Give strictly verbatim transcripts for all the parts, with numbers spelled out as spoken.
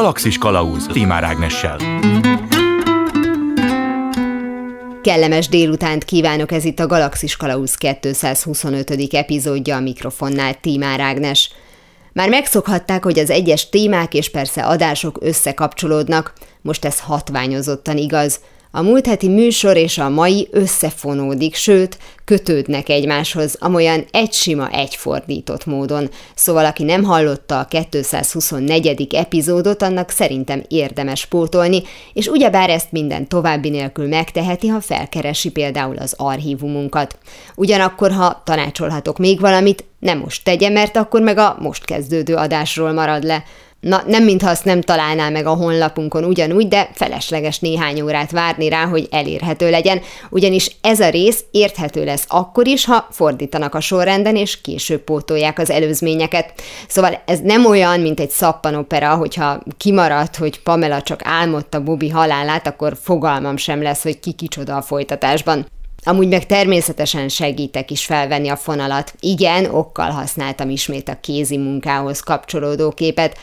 Galaxis kalauz Tímár Ágnessel. Kellemes délutánt kívánok, ez itt a Galaxis kalauz kétszázhuszonötödik epizódja, a mikrofonnál Tímár Ágnes. Már megszokhatták, hogy az egyes témák és persze adások összekapcsolódnak, most ez hatványozottan igaz. A múlt heti műsor és a mai összefonódik, sőt, kötődnek egymáshoz, amolyan egy sima, egyfordított módon. Szóval, aki nem hallotta a kétszázhuszonnegyedik epizódot, annak szerintem érdemes pótolni, és ugyebár ezt minden további nélkül megteheti, ha felkeresi például az archívumunkat. Ugyanakkor, ha tanácsolhatok még valamit, nem most tegye, mert akkor meg a most kezdődő adásról marad le. Na, nem mintha azt nem találná meg a honlapunkon ugyanúgy, de felesleges néhány órát várni rá, hogy elérhető legyen, ugyanis ez a rész érthető lesz akkor is, ha fordítanak a sorrenden, és később pótolják az előzményeket. Szóval ez nem olyan, mint egy szappanopera, hogyha kimaradt, hogy Pamela csak álmodta Bobby halálát, akkor fogalmam sem lesz, hogy ki kicsoda a folytatásban. Amúgy meg természetesen segítek is felvenni a fonalat. Igen, okkal használtam ismét a kézi munkához kapcsolódó képet.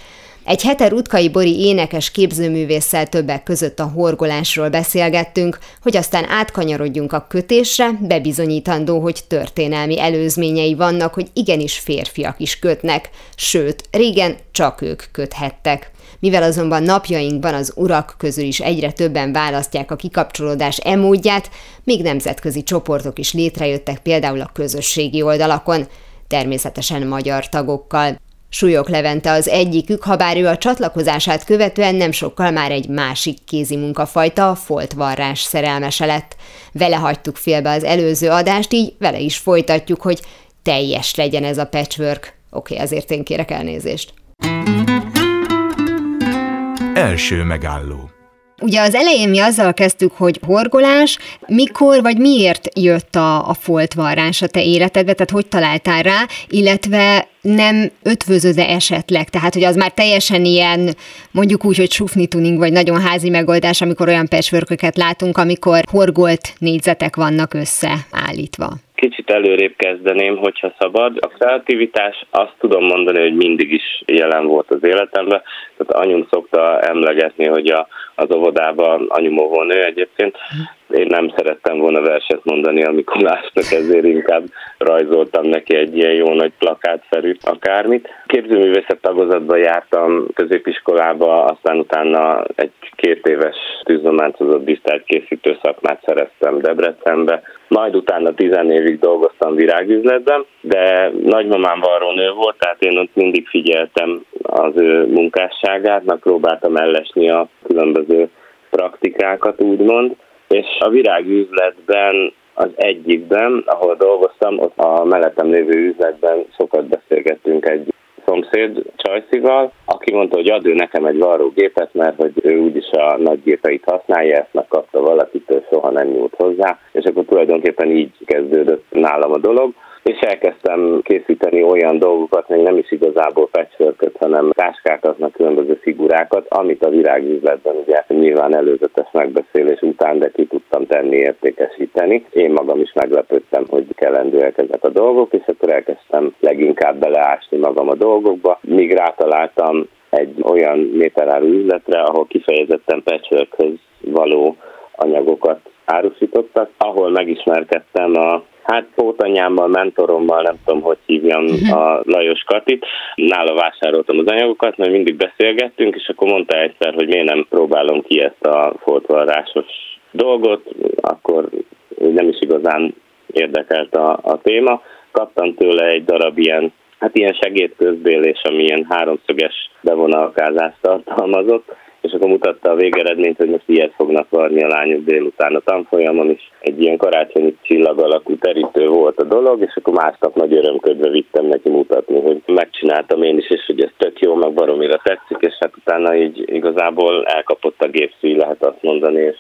Egy hete Rutkai Bori énekes képzőművésszel többek között a horgolásról beszélgettünk, hogy aztán átkanyarodjunk a kötésre, bebizonyítandó, hogy történelmi előzményei vannak, hogy igenis férfiak is kötnek, sőt, régen csak ők köthettek. Mivel azonban napjainkban az urak közül is egyre többen választják a kikapcsolódás e módját, még nemzetközi csoportok is létrejöttek például a közösségi oldalakon, természetesen magyar tagokkal. Sulyok Levente az egyikük, habár ő a csatlakozását követően nem sokkal már egy másik kézimunkafajta, a foltvarrás szerelmese lett. Vele hagytuk félbe az előző adást, így vele is folytatjuk, hogy teljes legyen ez a patchwork. Oké, okay, azért én kérek elnézést. Első megálló. Ugye az elején mi azzal kezdtük, hogy horgolás, mikor vagy miért jött a, a foltvarrás a te életedbe, tehát hogy találtál rá, illetve nem ötvözöd-e esetleg, tehát hogy az már teljesen ilyen, mondjuk úgy, hogy sufni tuning, vagy nagyon házi megoldás, amikor olyan patchworköket látunk, amikor horgolt négyzetek vannak összeállítva. Kicsit előrébb kezdeném, hogyha szabad. A kreativitás, azt tudom mondani, hogy mindig is jelen volt az életemben. Tehát anyum szokta emlegetni, hogy a, az óvodában anyum óvónő egyébként. Én nem szerettem volna verset mondani, amikor látnak, ezért inkább rajzoltam neki egy ilyen jó nagy plakátszerű akármit. Képzőművészet tagozatban jártam középiskolába, aztán utána egy két éves tűzdománcozott disztárgykészítő szakmát szereztem Debrecenbe. Majd utána tizen évig dolgoztam virágüzletben, de nagymamám varrónő volt, tehát én ott mindig figyeltem az ő munkásságát, meg próbáltam ellesni a különböző praktikákat, úgymond. És a virágüzletben, az egyikben, ahol dolgoztam, ott a mellettem lévő üzletben sokat beszélgettünk egy szomszéd csajszival, aki mondta, hogy ad ő nekem egy varrógépet, mert hogy ő úgyis a nagy gépeit használja, ezt megkapta valakitől, soha nem nyújt hozzá, és akkor tulajdonképpen így kezdődött nálam a dolog, és elkezdtem készíteni olyan dolgokat, még nem is igazából patchworköt, hanem táskákat, meg különböző figurákat, amit a virágüzletben ugye nyilván előzetes megbeszélés után, de ki tudtam tenni, értékesíteni. Én magam is meglepődtem, hogy kellendőek ezek a dolgok, és akkor elkezdtem leginkább beleásni magam a dolgokba, míg rátaláltam egy olyan méteráru üzletre, ahol kifejezetten patchworkhöz való anyagokat árusítottak, ahol megismerkedtem a Hát pótanyámmal, mentorommal, nem tudom, hogy hívjam, a Lajos Katit. Nála vásároltam az anyagokat, mert mindig beszélgettünk, és akkor mondta egyszer, hogy miért nem próbálom ki ezt a foltvarrásos dolgot, akkor nem is igazán érdekelt a, a téma. Kaptam tőle egy darab ilyen, hát ilyen segédközbélés, ami ilyen háromszöges bevonalkázást tartalmazott, és akkor mutatta a végeredményt, hogy most ilyet fognak varni a lányok délután a tanfolyamon is. Egy ilyen karácsonyi csillag alakú terítő volt a dolog, és akkor másnap nagy örömködve vittem neki mutatni, hogy megcsináltam én is, és hogy ez tök jó, meg baromira tetszik, és hát utána így igazából elkapott a gépszíj, lehet azt mondani, és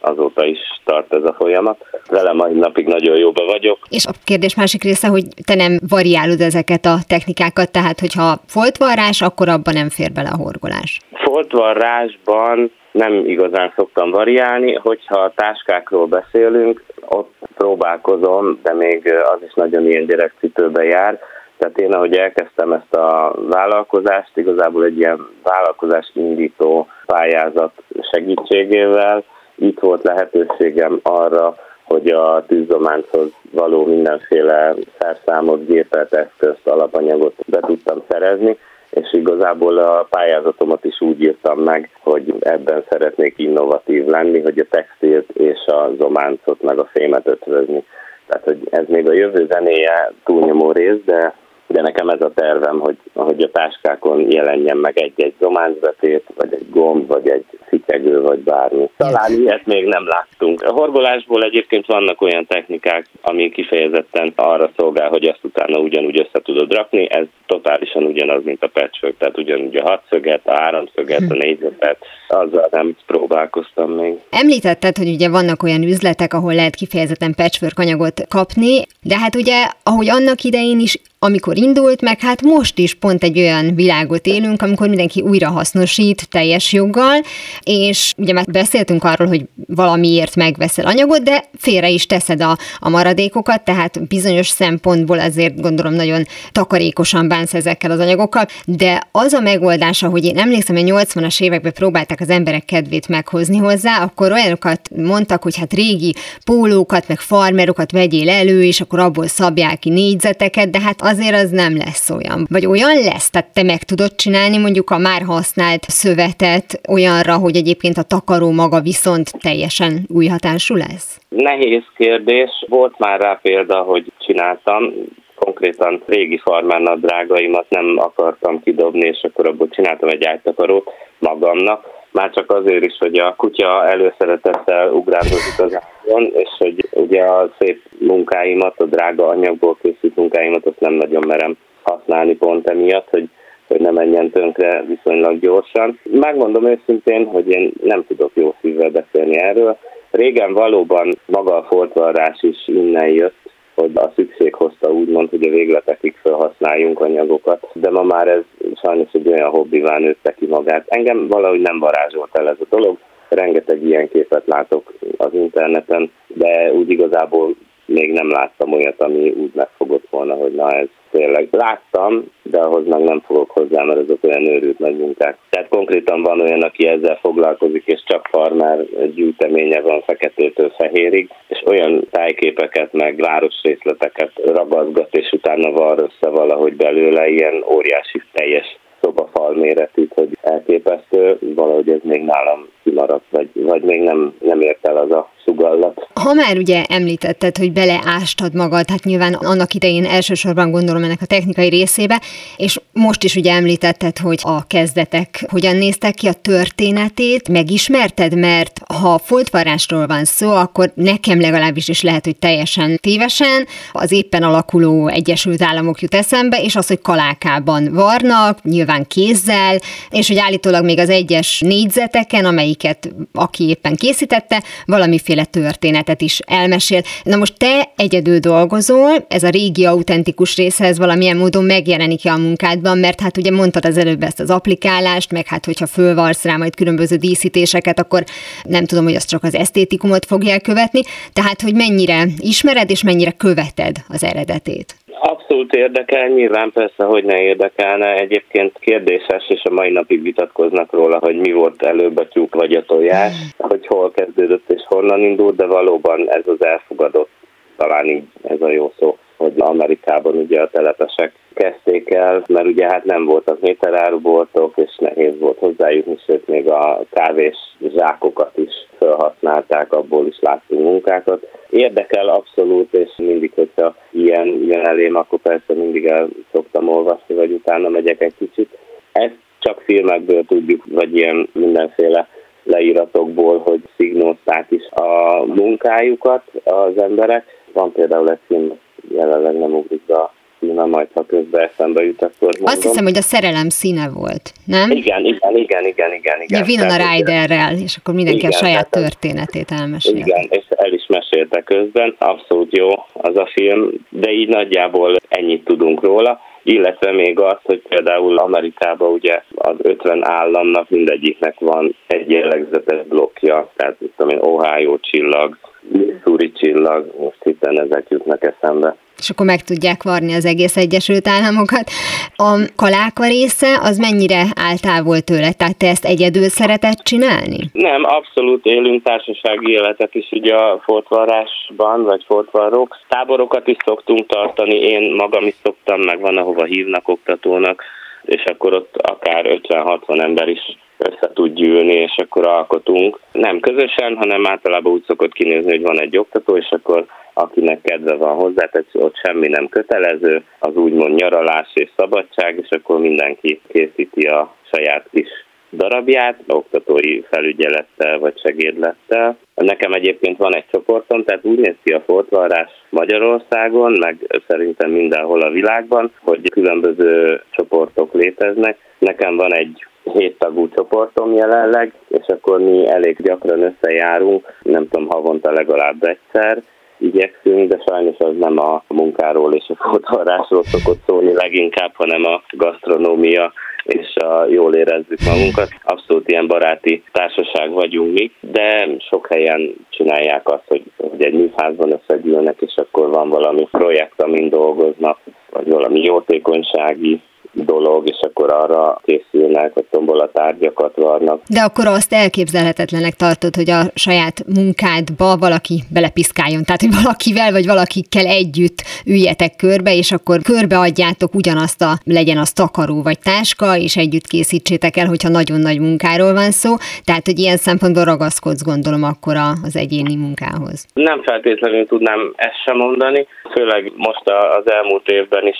azóta is tart ez a folyamat. Vele mai napig nagyon jóba vagyok. És a kérdés másik része, hogy te nem variálod ezeket a technikákat, tehát hogyha foltvarrás, akkor abban nem fér bele a horgolás. Foltvarrásban nem igazán szoktam variálni, hogyha a táskákról beszélünk, ott próbálkozom, de még az is nagyon ilyen gyerekcipőbe jár, Tehát én, ahogy elkezdtem ezt a vállalkozást, igazából egy ilyen vállalkozást indító pályázat segítségével itt volt lehetőségem arra, hogy a tűzdománchoz való mindenféle szerszámot, gépet, eszközt, alapanyagot be tudtam szerezni, és igazából a pályázatomat is úgy írtam meg, hogy ebben szeretnék innovatív lenni, hogy a textilt és a zománcot meg a fémet ötvözni. Tehát, hogy ez még a jövő zenéje túlnyomó rész, de, de nekem ez a tervem, hogy, hogy a táskákon jelenjen meg egy-egy zománcbetét, vagy egy gomb, vagy egy szitegő, vagy bármi. Talán ilyet még nem láttunk. A horgolásból egyébként vannak olyan technikák, ami kifejezetten arra szolgál, hogy azt utána ugyanúgy össze tudod rakni. Ez totálisan ugyanaz, mint a patchwork, tehát ugyanúgy a hatszöget, a háromszöget, a négyzetet, azzal nem próbálkoztam még. Említetted, hogy ugye vannak olyan üzletek, ahol lehet kifejezetten patchwork anyagot kapni, de hát ugye, ahogy annak idején is, amikor indult, meg hát most is pont egy olyan világot élünk, amikor mindenki újra hasznosít teljes joggal, és ugye már beszéltünk arról, hogy valamiért megveszel anyagot, de félre is teszed a, a maradékokat, tehát bizonyos szempontból azért gondolom nagyon takarékosan bánsz ezekkel az anyagokkal, de az a megoldása, hogy én emlékszem, hogy nyolcvanas években próbálták az emberek kedvét meghozni hozzá, akkor olyanokat mondtak, hogy hát régi pólókat, meg farmerokat vegyél elő, és akkor abból szabják ki négyzeteket, de hát azért az nem lesz olyan. Vagy olyan lesz, tehát te meg tudod csinálni mondjuk a már használt szövetet olyanra, hogy egyébként a takaró maga viszont teljesen új hatású lesz? Nehéz kérdés. Volt már rá példa, hogy csináltam. Konkrétan régi farmernadrágaimat nem akartam kidobni, és akkor abból csináltam egy ágytakarót magamnak. Már csak azért is, hogy a kutya előszeretettel ugrándozik az ágyon, és hogy ugye a szép munkáimat, a drága anyagból készült munkáimat, azt nem nagyon merem használni pont emiatt, hogy, hogy ne menjen tönkre viszonylag gyorsan. Megmondom őszintén, hogy én nem tudok jó szívvel beszélni erről. Régen valóban maga a foltvarrás is innen jött, hogy a szükség hozta úgymond, hogy a végletekig felhasználjunk anyagokat, de ma már ez sajnos egy olyan hobbivá nőtte ki magát. Engem valahogy nem varázsolt el ez a dolog, rengeteg ilyen képet látok az interneten, de úgy igazából még nem láttam olyat, ami úgy megfogott volna, hogy na ez tényleg. Láttam, de ahhoz meg nem fogok hozzá, mert azok olyan őrült nagy munkák. Tehát konkrétan van olyan, aki ezzel foglalkozik, és csak farmer gyűjteménye van feketétől fehérig, és olyan tájképeket, meg városrészleteket ragazgat, és utána var össze valahogy belőle ilyen óriási teljes szobafal méretűt, hogy elképesztő, valahogy ez még nálam kimaradt, vagy, vagy még nem, nem ért el az a sugallat. Ha már ugye említetted, hogy beleástad magad, hát nyilván annak idején elsősorban gondolom ennek a technikai részébe, és most is ugye említetted, hogy a kezdetek hogyan néztek ki, a történetét megismerted, mert ha foltvarrásról van szó, akkor nekem legalábbis is lehet, hogy teljesen tévesen az éppen alakuló Egyesült Államok jut eszembe, és az, hogy kalákában varnak, nyilván kézzel, és hogy állítólag még az egyes négyzeteken, amelyiket aki éppen készítette, valamiféle történetet is elmesél. Na most te egyedül dolgozol, ez a régi autentikus részhez valamilyen módon megjelenik a munkádban, mert hát ugye mondtad az előbb ezt az applikálást, meg hát hogyha fölvarsz rá majd különböző díszítéseket, akkor nem tudom, hogy az csak az esztétikumot fogja követni, tehát hogy mennyire ismered és mennyire követed az eredetét. Abszolút érdekel, nyilván persze, hogy ne érdekelne. Egyébként kérdéses, és a mai napig vitatkoznak róla, hogy mi volt előbb a tyúk vagy a tojás, hogy hol kezdődött és honnan indult, de valóban ez az elfogadott, talán így ez a jó szó, hogy Amerikában ugye a telepesek kezdték el, mert ugye hát nem voltak méteráruboltok, és nehéz volt hozzájutni, sőt még a kávés zsákokat is felhasználták, abból is láttunk munkákat. Érdekel abszolút, és mindig, hogyha ilyen jön elém, akkor persze mindig el szoktam olvasni, vagy utána megyek egy kicsit. Ezt csak filmekből tudjuk, vagy ilyen mindenféle leíratokból, hogy szignózták is a munkájukat az emberek. Van például egy film, jelenleg nem ugrik be a színe, majd ha közben eszembe jut, akkor mondom. Azt hiszem, hogy a szerelem színe volt, nem? Igen, igen, igen, igen, igen. igen. Winona Ryderrel, és akkor mindenki igen, a saját tehát, történetét elmesél. Igen, és el is mesélte közben, abszolút jó az a film, de így nagyjából ennyit tudunk róla, illetve még az, hogy például Amerikában ugye az ötven államnak mindegyiknek van egy jellegzetes blokkja, tehát itt, amin Ohio csillag, Misszúri csillag, most hiszen ezek jutnak eszembe. És akkor meg tudják varni az egész Egyesült Államokat. A kaláka része az mennyire áll távol tőle? Tehát te ezt egyedül szereted csinálni? Nem, abszolút élünk társasági életet is, ugye a foltvarrásban, vagy foltvarrók. Táborokat is szoktunk tartani, én magam is szoktam, meg van, ahova hívnak oktatónak, és akkor ott akár ötven-hatvan ember is össze tud gyűlni, és akkor alkotunk. Nem közösen, hanem általában úgy szokott kinézni, hogy van egy oktató, és akkor akinek kedve van hozzá, tehát ott semmi nem kötelező, az úgymond nyaralás és szabadság, és akkor mindenki készíti a saját kis darabját, oktatói felügyelettel vagy segédlettel. Nekem egyébként van egy csoportom, tehát úgy néz ki a foltvarrás Magyarországon, meg szerintem mindenhol a világban, hogy különböző csoportok léteznek. Nekem van egy héttagú csoportom jelenleg, és akkor mi elég gyakran összejárunk, nem tudom, havonta legalább egyszer igyekszünk, de sajnos az nem a munkáról és a foltvarrásról szokott szólni leginkább, hanem a gasztronómia, és a, jól érezzük magunkat. Abszolút ilyen baráti társaság vagyunk mi, de sok helyen csinálják azt, hogy, hogy egy műházban összegyűlnek, és akkor van valami projekt, amin dolgoznak, vagy valami jótékonysági dolog, és akkor arra készülnek, vagy tombolatárgyakat varnak. De akkor azt elképzelhetetlenek tartod, hogy a saját munkádba valaki belepiszkáljon, tehát hogy valakivel, vagy valakikkel együtt üljetek körbe, és akkor körbeadjátok ugyanazt a, legyen az takaró, vagy táska, és együtt készítsétek el, hogyha nagyon nagy munkáról van szó, tehát hogy ilyen szempontból ragaszkodsz, gondolom, akkor az egyéni munkához. Nem feltétlenül tudnám ezt sem mondani, főleg most az elmúlt évben is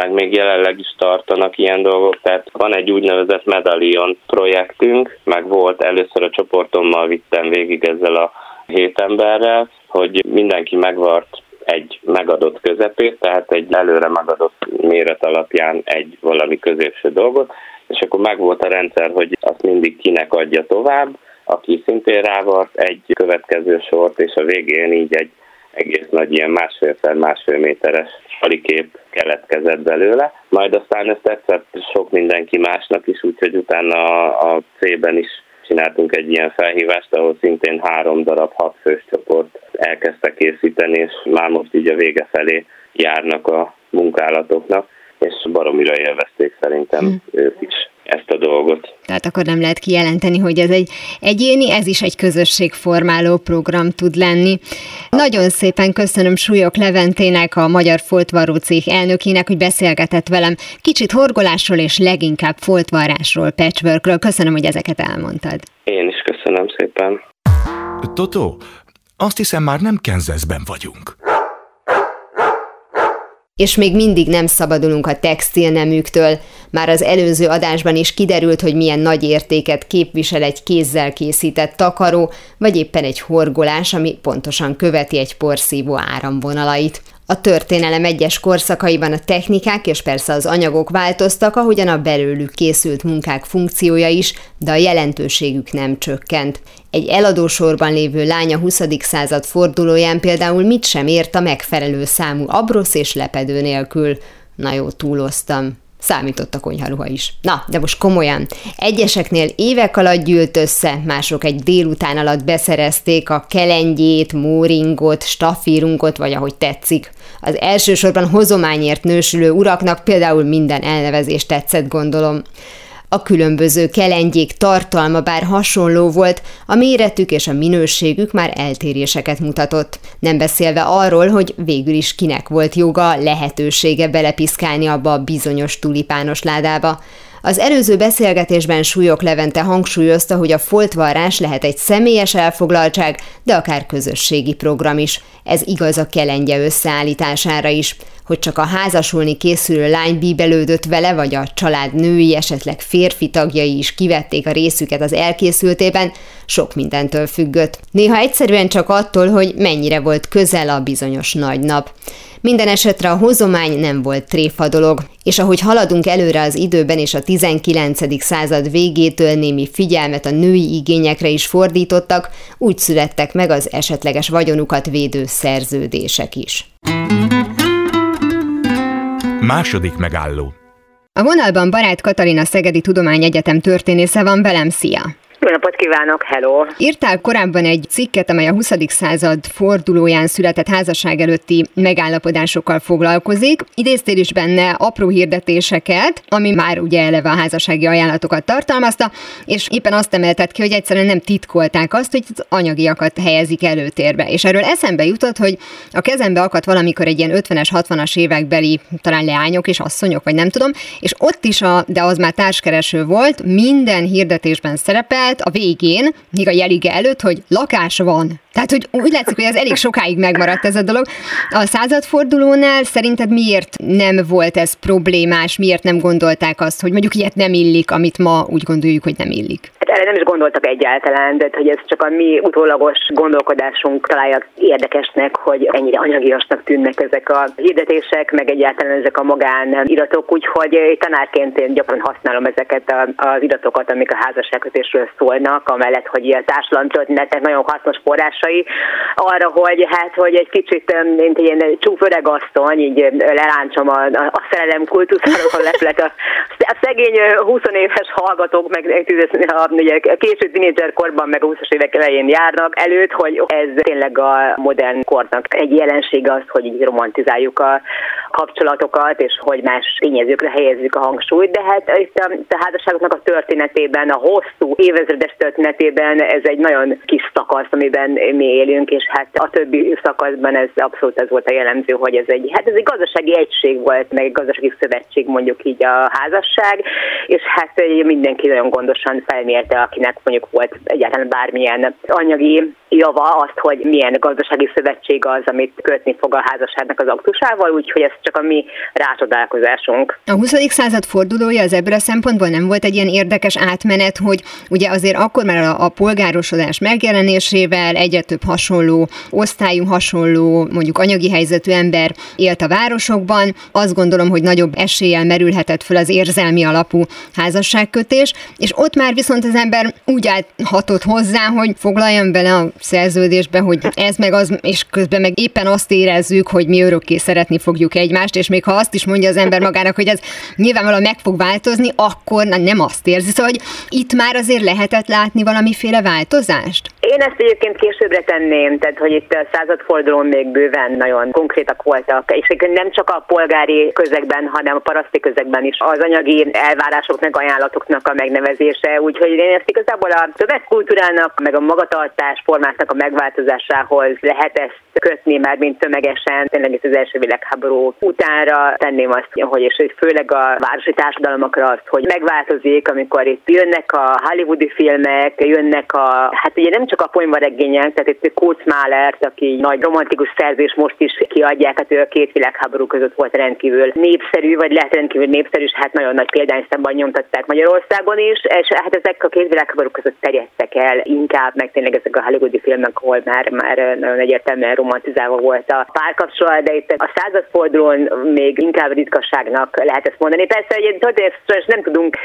meg még jelenleg is tartanak ilyen dolgok, tehát van egy úgynevezett medalion projektünk, meg volt, először a csoportommal vittem végig ezzel a hét emberrel, hogy mindenki megvart egy megadott közepét, tehát egy előre megadott méret alapján egy valami középső dolgot, és akkor megvolt a rendszer, hogy azt mindig kinek adja tovább, aki szintén rávart egy következő sort, és a végén így egy egész nagy ilyen másfélszer-másfél méteres falikép keletkezett belőle. Majd aztán ezt tetszett sok mindenki másnak is, úgyhogy utána a, a C-ben is csináltunk egy ilyen felhívást, ahol szintén három darab hatfős csoport elkezdte készíteni, és már most így a vége felé járnak a munkálatoknak, és baromira élvezték szerintem hmm. ők is ezt a dolgot. Tehát akkor nem lehet kijelenteni, hogy ez egy egyéni, ez is egy közösségformáló program tud lenni. Nagyon szépen köszönöm Sulyok Leventének, a Magyar Foltvarró Céh elnökének, hogy beszélgetett velem kicsit horgolásról és leginkább foltvarrásról, patchworkről. Köszönöm, hogy ezeket elmondtad. Én is köszönöm szépen. Totó, azt hiszem, már nem Kansasben vagyunk. És még mindig nem szabadulunk a textilneműktől. Már az előző adásban is kiderült, hogy milyen nagy értéket képvisel egy kézzel készített takaró, vagy éppen egy horgolás, ami pontosan követi egy porszívó áramvonalait. A történelem egyes korszakaiban a technikák és persze az anyagok változtak, ahogyan a belőlük készült munkák funkciója is, de a jelentőségük nem csökkent. Egy eladósorban lévő lány a huszadik század fordulóján például mit sem ért a megfelelő számú abrosz és lepedő nélkül. Na jó, túloztam. Számított a konyharuha is. Na, de most komolyan. Egyeseknél évek alatt gyűlt össze, mások egy délután alatt beszerezték a kelengyét, móringot, staffírungot, vagy ahogy tetszik. Az elsősorban hozományért nősülő uraknak például minden elnevezést tetszett, gondolom. A különböző kelengyék tartalma bár hasonló volt, a méretük és a minőségük már eltéréseket mutatott. Nem beszélve arról, hogy végül is kinek volt joga, lehetősége belepiszkálni abba a bizonyos tulipános ládába. Az előző beszélgetésben Sulyok Levente hangsúlyozta, hogy a foltvarrás lehet egy személyes elfoglaltság, de akár közösségi program is. Ez igaz a kelengye összeállítására is. Hogy csak a házasulni készülő lány bíbelődött vele, vagy a család női, esetleg férfi tagjai is kivették a részüket az elkészültében, sok mindentől függött. Néha egyszerűen csak attól, hogy mennyire volt közel a bizonyos nagy nap. Minden esetre a hozomány nem volt tréfa dolog, és ahogy haladunk előre az időben és a tizenkilencedik század végétől némi figyelmet a női igényekre is fordítottak, úgy születtek meg az esetleges vagyonukat védő szerződések is. Második megálló. A vonalban Baráth Katalin, a Szegedi Tudomány Egyetem történésze van velem, szia! Jó napot kívánok, hello! Írtál korábban egy cikket, amely a huszadik század fordulóján született házasság előtti megállapodásokkal foglalkozik. Idéztél is benne apró hirdetéseket, ami már ugye eleve a házassági ajánlatokat tartalmazta, és éppen azt emelted ki, hogy egyszerűen nem titkolták azt, hogy az anyagiakat helyezik előtérbe. És erről eszembe jutott, hogy a kezembe akadt valamikor egy ilyen ötvenes, hatvanas évekbeli talán leányok és asszonyok, vagy nem tudom, és ott is, a, de az már társkereső volt, minden hirdetésben szerepel, a végén, még a jelige előtt, hogy lakás van. Tehát, hogy úgy látszik, hogy ez elég sokáig megmaradt ez a dolog. A századfordulónál szerinted miért nem volt ez problémás, miért nem gondolták azt, hogy mondjuk ilyet nem illik, amit ma úgy gondoljuk, hogy nem illik? Hát erre nem is gondoltak egyáltalán, de hogy ez csak a mi utólagos gondolkodásunk találja érdekesnek, hogy ennyire anyagiasnak tűnnek ezek a hirdetések, meg egyáltalán ezek a magán iratok, úgyhogy tanárként én gyakran használom ezeket az iratokat, amik a házasságkötésről szólnak, amellett, hogy a társadalmi történetnek nagyon hasznos forrásai, arra, hogy hát, hogy egy kicsit, mint egy ilyen csúf öreg asszony, így leláncsom a, a szerelem kultuszáról leplek a, a szegény húsz éves hallgatók, meg a, ugye, a késő tínédzser korban, meg a húszas évek elején járnak előtt, hogy ez tényleg a modern kornak egy jelenség az, hogy így romantizáljuk a kapcsolatokat, és hogy más tényezőkre helyezzük a hangsúlyt, de hát itt a, a házasságoknak a történetében, a hosszú éve ezredes történetében ez egy nagyon kis szakasz, amiben mi élünk, és hát a többi szakaszban ez abszolút ez volt a jellemző, hogy ez egy, hát ez egy gazdasági egység volt, meg egy gazdasági szövetség, mondjuk így a házasság, és hát mindenki nagyon gondosan felmérte, akinek mondjuk volt egyáltalán bármilyen anyagi java azt, hogy milyen gazdasági szövetség az, amit kötni fog a házasságnak az aktusával, úgyhogy ez csak a mi rácsodálkozásunk. A huszadik század fordulója az ebből a szempontból nem volt egy ilyen érdekes átmenet, hogy ugye azért akkor már a, a polgárosodás megjelenésével egyre több hasonló osztályú, hasonló mondjuk anyagi helyzetű ember élt a városokban. Azt gondolom, hogy nagyobb eséllyel merülhetett föl az érzelmi alapú házasságkötés, és ott már viszont az ember úgy állhatott hozzá, hogy foglaljon bele a szerződésbe, hogy ez meg az, és közben meg éppen azt érezzük, hogy mi örökké szeretni fogjuk egymást, és még ha azt is mondja az ember magának, hogy ez nyilvánvalóan meg fog változni, akkor nem azt érzi. Szóval, hogy itt már azért lehetett látni valamiféle változást? Én ezt egyébként későbbre tenném, tehát hogy itt a századfordulón még bőven nagyon konkrétak voltak, és nem csak a polgári közegben, hanem a paraszti közegben is az anyagi elvárásoknak, ajánlatoknak a megnevezése, úgyhogy én ezt igazából a tömegkultúrának, meg a magatartás formáknak a megváltozásához lehet ezt kötni már, mint tömegesen, tényleg az első világháború utánra tenném azt, hogy és főleg a városi társadalmakra azt, hogy megváltozik, amikor itt jönnek a hollywoodi filmek, jönnek a, hát ugye nem csak a ponyvaregények, tehát itt Kurt Mahlert, aki nagy romantikus szerző, és most is kiadják, hát ő a két világháború között volt rendkívül népszerű, vagy lehet rendkívül népszerű, és hát nagyon nagy példányszámban nyomtatták Magyarországon is, és hát ezek a két világháború között terjedtek el inkább, meg tényleg ezek a hollywoodi filmek, ahol már, már nagyon egyértelműen romantizálva volt a párkapcsolat, de itt a századfordulón még inkább ritkasságnak lehet ezt mondani. Persze, hogy történetesen nem tudunk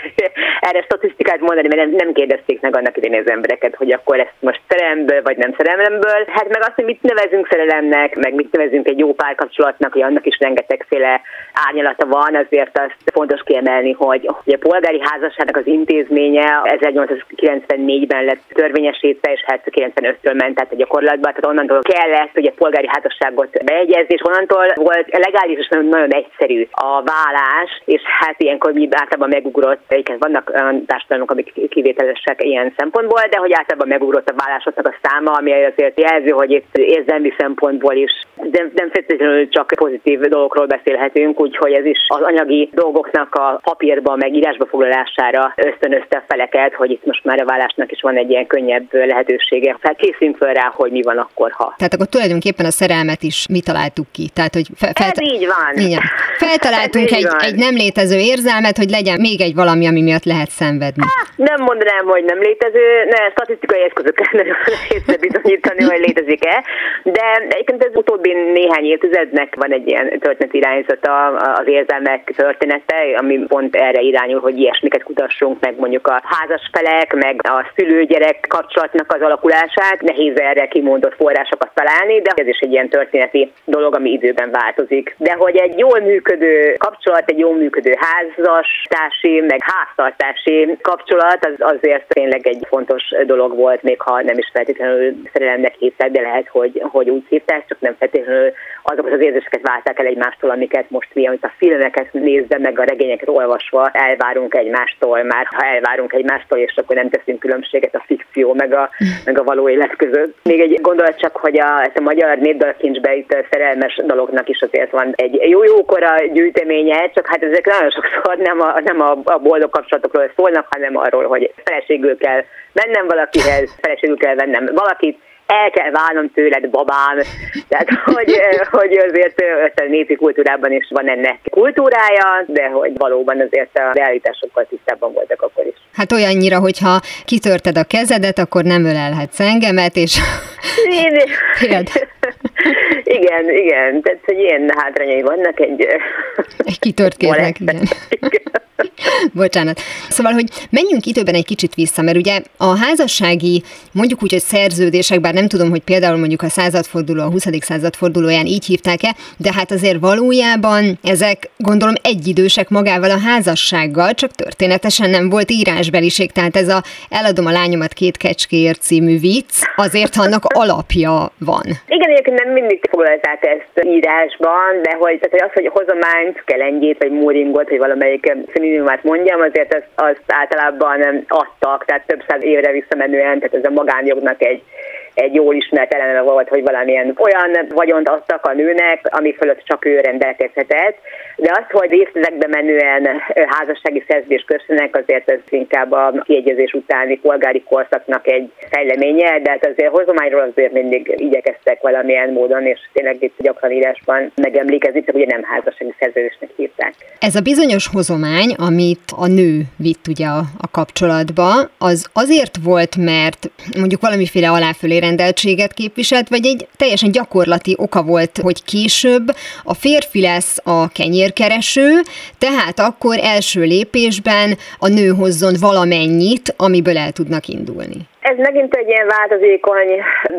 erre statisztikát mondani, mert nem, nem kérdezték meg annak idején az embereket, hogy akkor ezt most szerelemből vagy nem szerelemből. Hát meg azt, hogy mit nevezünk szerelemnek, meg mit nevezünk egy jó párkapcsolatnak, hogy annak is rengetegféle árnyalata van, azért azt fontos kiemelni, hogy a polgári házasságnak az intézménye ezernyolcszázkilencvennégyben lett törvényesítve, és hát kilencvenöttől ment át a gyakorlatba, tehát onnantól kellett, hogy a polgári házasságot bejegyezni, és onnantól volt legális és nagyon egyszerű a válás, és hát ilyenkor mi általában megugrott, egyébként vannak társadalmak, amik kivételesek ilyen szempontból, de hogy általában megugrott a vállásoknak a száma, ami azért jelző, hogy itt érzelmi szempontból is nem, nem feltétlenül csak pozitív dolgokról beszélhetünk, úgyhogy ez is az anyagi dolgoknak a papírba meg írásba foglalására ösztönözte a feleket, hogy itt most már a vállásnak is van egy ilyen könnyebb lehetősége. Felkészünk föl rá, hogy mi van akkor, ha. Tehát akkor tulajdonképpen a szerelmet is mi találtuk ki. Tehát, hogy fe, felta- ez így van. Igen. Feltaláltunk így egy, van. egy nem létező érzelmet, hogy legyen még egy valami, ami miatt lehet szenvedni. Hát, nem mondanám, hogy nem létező, ne, statisztikai eszközökkel nagyon észre bizonyítani, hogy létezik-e, de egyébként az utóbbi néhány évtizednek van egy ilyen történeti irányzata, az érzelmek története, ami pont erre irányul, hogy ilyesmiket kutassunk, meg mondjuk a házasfelek, meg a szülő-gyerek kapcsolatnak az alakulását, kollégák, nehéz erre kimondott forrásokat találni, de ez is egy ilyen történeti dolog, ami időben változik. De hogy egy jól működő kapcsolat, egy jól működő házastársi, meg háztartási kapcsolat, az azért tényleg egy fontos dolog volt, még ha nem is feltétlenül szerelemnek hívták, de lehet, hogy, hogy úgy hívták, csak nem feltétlenül azokat az érzéseket válták el egymástól, amiket most mi, amit a filmeket nézve, meg a regényeket olvasva elvárunk egymástól. Már ha elvárunk egymástól, és akkor nem teszünk különbséget a fikció, meg a, meg a való élet között. Még egy gondolat csak, hogy a, ez a magyar népdalkincsben itt a szerelmes daloknak is azért van egy jó-jókora gyűjteménye, csak hát ezek nagyon sokszor nem a, nem a boldog kapcsolatokról szólnak, hanem arról, hogy feleségül kell mennem valakihez, feleségül kell vennem valakit, el kell válnom tőled, babám. Tehát, hogy, hogy azért a népi kultúrában is van ennek kultúrája, de hogy valóban azért a realitásokkal tisztában voltak akkor is. Hát olyannyira, hogyha kitörted a kezedet, akkor nem ölelhetsz engemet, és... igen, igen. Tehát, hogy ilyen hátrányai vannak egy... egy kitört kéznek, igen. Bocsánat. Szóval, hogy menjünk időben egy kicsit vissza, mert ugye a házassági, mondjuk úgy, hogy szerződések, bár nem tudom, hogy például mondjuk a századforduló, a huszadik századfordulóján így hívták-e, de hát azért valójában ezek gondolom egyidősek magával a házassággal, csak történetesen nem volt írásbeliség, tehát ez a eladom a lányomat két kecskéért című vicc, azért annak alapja van. Igen, egyébként nem mindig foglalták ezt írásban, de hogy, tehát, hogy az, hogy hozományt, kelengyét, vagy móringot, vagy valamelyik szinonimát mondjam, azért azt, azt általában adtak, tehát több száz évre visszamenően, tehát ez a magánjognak egy egy jól ismert eleme volt, hogy valamilyen olyan vagyont adtak a nőnek, ami fölött csak ő rendelkezhetett, de az, hogy részletekbe menően házassági szerződés kössenek, azért ez inkább a kiegyezés utáni polgári korszaknak egy fejleménye, de hát azért hozományról azért mindig igyekeztek valamilyen módon, és tényleg itt gyakran írásban megemlékezni, csak ugye nem házassági szerződésnek hívták. Ez a bizonyos hozomány, amit a nő vitt ugye a, a kapcsolatba, az azért volt, mert mondjuk valamiféle aláfölére rendeltséget képviselt, vagy egy teljesen gyakorlati oka volt, hogy később a férfi lesz a kenyérkereső, tehát akkor első lépésben a nő hozzon valamennyit, amiből el tudnak indulni. Ez megint egy ilyen változékony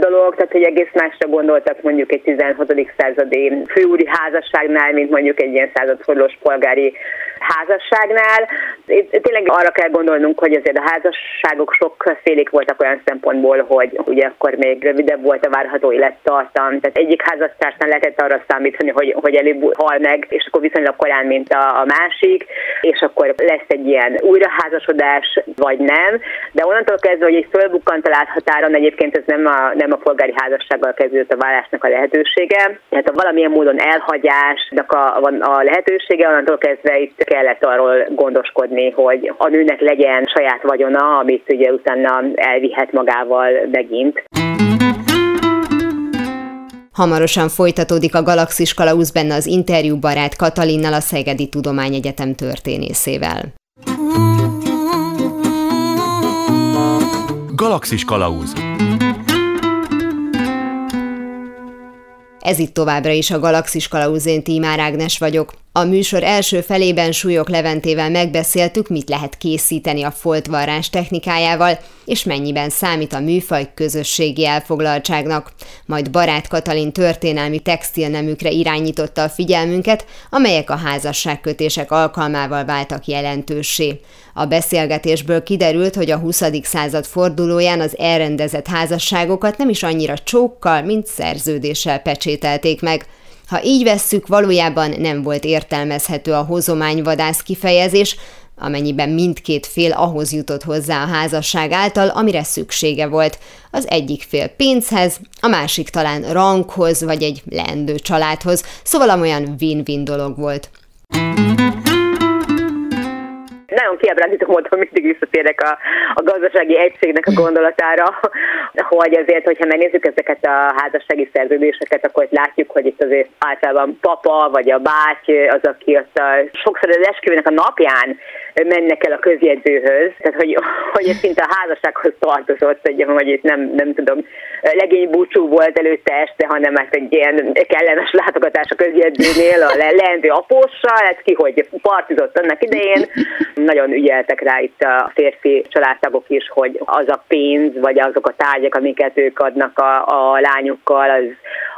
dolog, tehát hogy egész másra gondoltak mondjuk egy tizenhatodik századi főúri házasságnál, mint mondjuk egy ilyen századfordulós polgári házasságnál. Itt tényleg arra kell gondolnunk, hogy azért a házasságok sokfélék voltak olyan szempontból, hogy ugye akkor még rövidebb volt a várható élettartam. Tehát egyik házastársnál lehetett arra számítani, hogy, hogy előbb hal meg, és akkor viszonylag korán, mint a, a másik, és akkor lesz egy ilyen újraházasodás, vagy nem. De onnantól kezdve, hogy egy fölbukkanás a láthatáron, egyébként ez nem a, nem a polgári házassággal kezdődött a válásnak a lehetősége. Tehát a valamilyen módon elhagyásnak a, van a lehetősége, onnantól kezdve itt kellett arról gondoskodni, hogy a nőnek legyen saját vagyona, amit ugye utána elvihet magával megint. Hamarosan folytatódik a Galaxis kalauz, benne az interjú Baráth Katalinnal, a Szegedi Tudomány Egyetem történészével. Galaxis kalauz. Ez itt továbbra is a Galaxis kalauz, én Tímár Ágnes vagyok. A műsor első felében Sulyok Leventével megbeszéltük, mit lehet készíteni a foltvarrás technikájával, és mennyiben számít a műfaj közösségi elfoglaltságnak. Majd Baráth Katalin történelmi textilnemükre irányította a figyelmünket, amelyek a házasságkötések alkalmával váltak jelentőssé. A beszélgetésből kiderült, hogy a huszadik század fordulóján az elrendezett házasságokat nem is annyira csókkal, mint szerződéssel pecsételték meg. Ha így vesszük, valójában nem volt értelmezhető a hozományvadász kifejezés, amennyiben mindkét fél ahhoz jutott hozzá a házasság által, amire szüksége volt. Az egyik fél pénzhez, a másik talán ranghoz, vagy egy leendő családhoz, szóval amolyan win-win dolog volt. Nagyon kiábrándító módon mindig visszatérek a, a gazdasági egységnek a gondolatára, hogy azért, hogyha megnézzük ezeket a házassági szerződéseket, akkor látjuk, hogy itt azért általában papa vagy a báty az, aki azt a, sokszor az esküvőnek a napján mennek el a közjegyzőhöz, tehát hogy, hogy ez szinte a házassághoz tartozott, hogy, hogy itt nem, nem tudom, legény búcsú volt előtte este, hanem hát egy ilyen kellemes látogatás a közjegyzőnél, a leendő apóssal, ez ki, hogy partizott annak idején, nagyon ügyeltek rá itt a férfi családtagok is, hogy az a pénz, vagy azok a tárgyak, amiket ők adnak a, a lányukkal, az,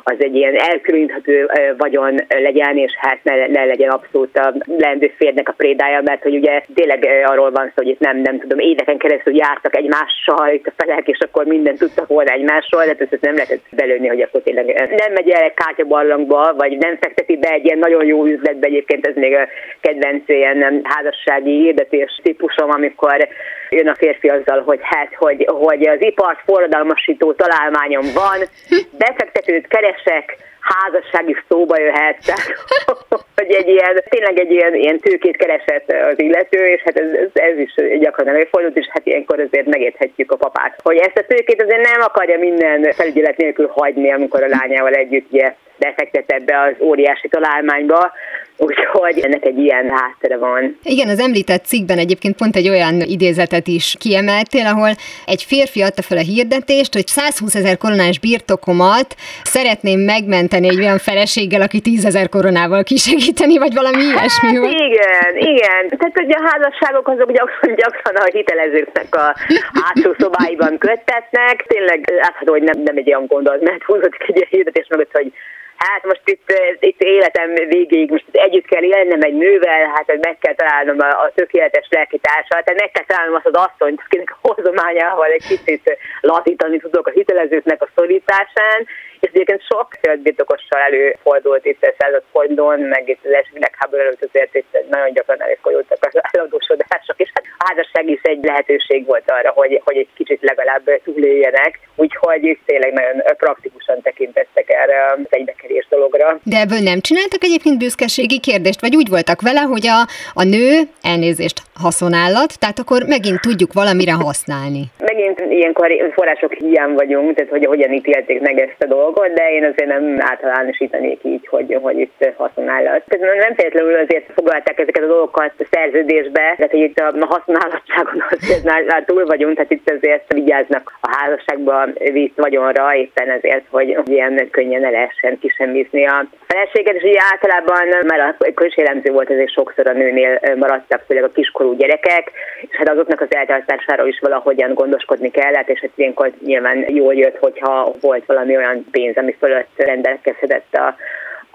az egy ilyen elkülöníthető vagyon legyen, és hát ne, ne legyen abszolút a leendő férjnek a prédája, mert hogy ugye tényleg arról van szó, hogy itt nem, nem tudom, éveken keresztül jártak egymással itt a felek, és akkor mindent tudtak volna egymásról, de ezt nem lehetett belőni, hogy akkor tényleg nem megy el egy kártyabarlangba, vagy nem fekteti be egy ilyen nagyon jó üzletbe, egyébként ez még a kedvenc ilyen házassági hirdetés típusom, amikor jön a férfi azzal, hogy hát, hogy, hogy az ipart forradalmasító találmányom van, befektetőt keresek, házassági szóba jöhet, tehát, hogy egy ilyen, tényleg egy ilyen, ilyen tőkét keresett az illető, és hát ez, ez is gyakran előfordult, és hát ilyenkor azért megérthetjük a papát, hogy ezt a tőkét azért nem akarja minden felügyelet nélkül hagyni, amikor a lányával együtt ugye befektet ebbe az óriási találmányba, úgyhogy ennek egy ilyen háttere van. Igen, az említett cikkben egyébként pont egy olyan idézetet is kiemeltél, ahol egy férfi adta fel a hirdetést, hogy százhúszezer koronás birtokomat szeretném megmenteni egy olyan feleséggel, aki tízezer koronával kisegíteni, vagy valami ilyesmi volt. Hát, igen, igen. Tehát ugye a házasságok azok gyakran, gyakran a hitelezőknek a hátsó szobáiban köttetnek. Tényleg látható, hogy nem, nem egy olyan gondolat húzott ki a hirdetés mögött, hogy hát most itt, itt életem végéig most együtt kell élnem egy nővel, hát meg kell találnom a, a tökéletes lelkitársat, tehát meg kell találnom azt az asszonyt, akinek a hozományával egy kicsit lazítani tudok a hitelezőknek a szorításán, és egyébként sok földbirtokossal előfordult itt a századfordulón, meg itt az első világháború előtt azért itt nagyon gyakran előfordultak az eladósodások, és hát a házasság is egy lehetőség volt arra, hogy, hogy egy kicsit legalább túléljenek, úgyhogy itt tényleg nagyon praktikusan tekintettek erre az egybekerés dologra. De ebből nem csináltak egyébként büszkeségi kérdést, vagy úgy voltak vele, hogy a, a nő, elnézést, haszonállat, tehát akkor megint tudjuk valamire használni. Megint ilyenkor források hiány vagyunk, tehát hogy hogyan ítélték meg ezt a dolgot, de én azért nem általánosítanék így, hogy, hogy itt haszonállat. Nem feltétlenül azért foglalták ezeket a dolgokat a szerződésbe, tehát hogy itt a haszonállatságon azért már túl vagyunk, tehát itt azért vigyáznak a házasságban vitt vagyonra, éppen azért, hogy ilyen könnyen ne lehessen kisemmizni a feleséget, és így általában már akkor jellemző volt, ezért sokszor a nőnél maradtak, főleg a kiskorú gyerekek, és hát azoknak az eltartásáról is valahogyan gondoskodni kellett, és hát ilyenkor nyilván jól jött, hogyha volt valami olyan pénz, ami fölött rendelkezhetett a,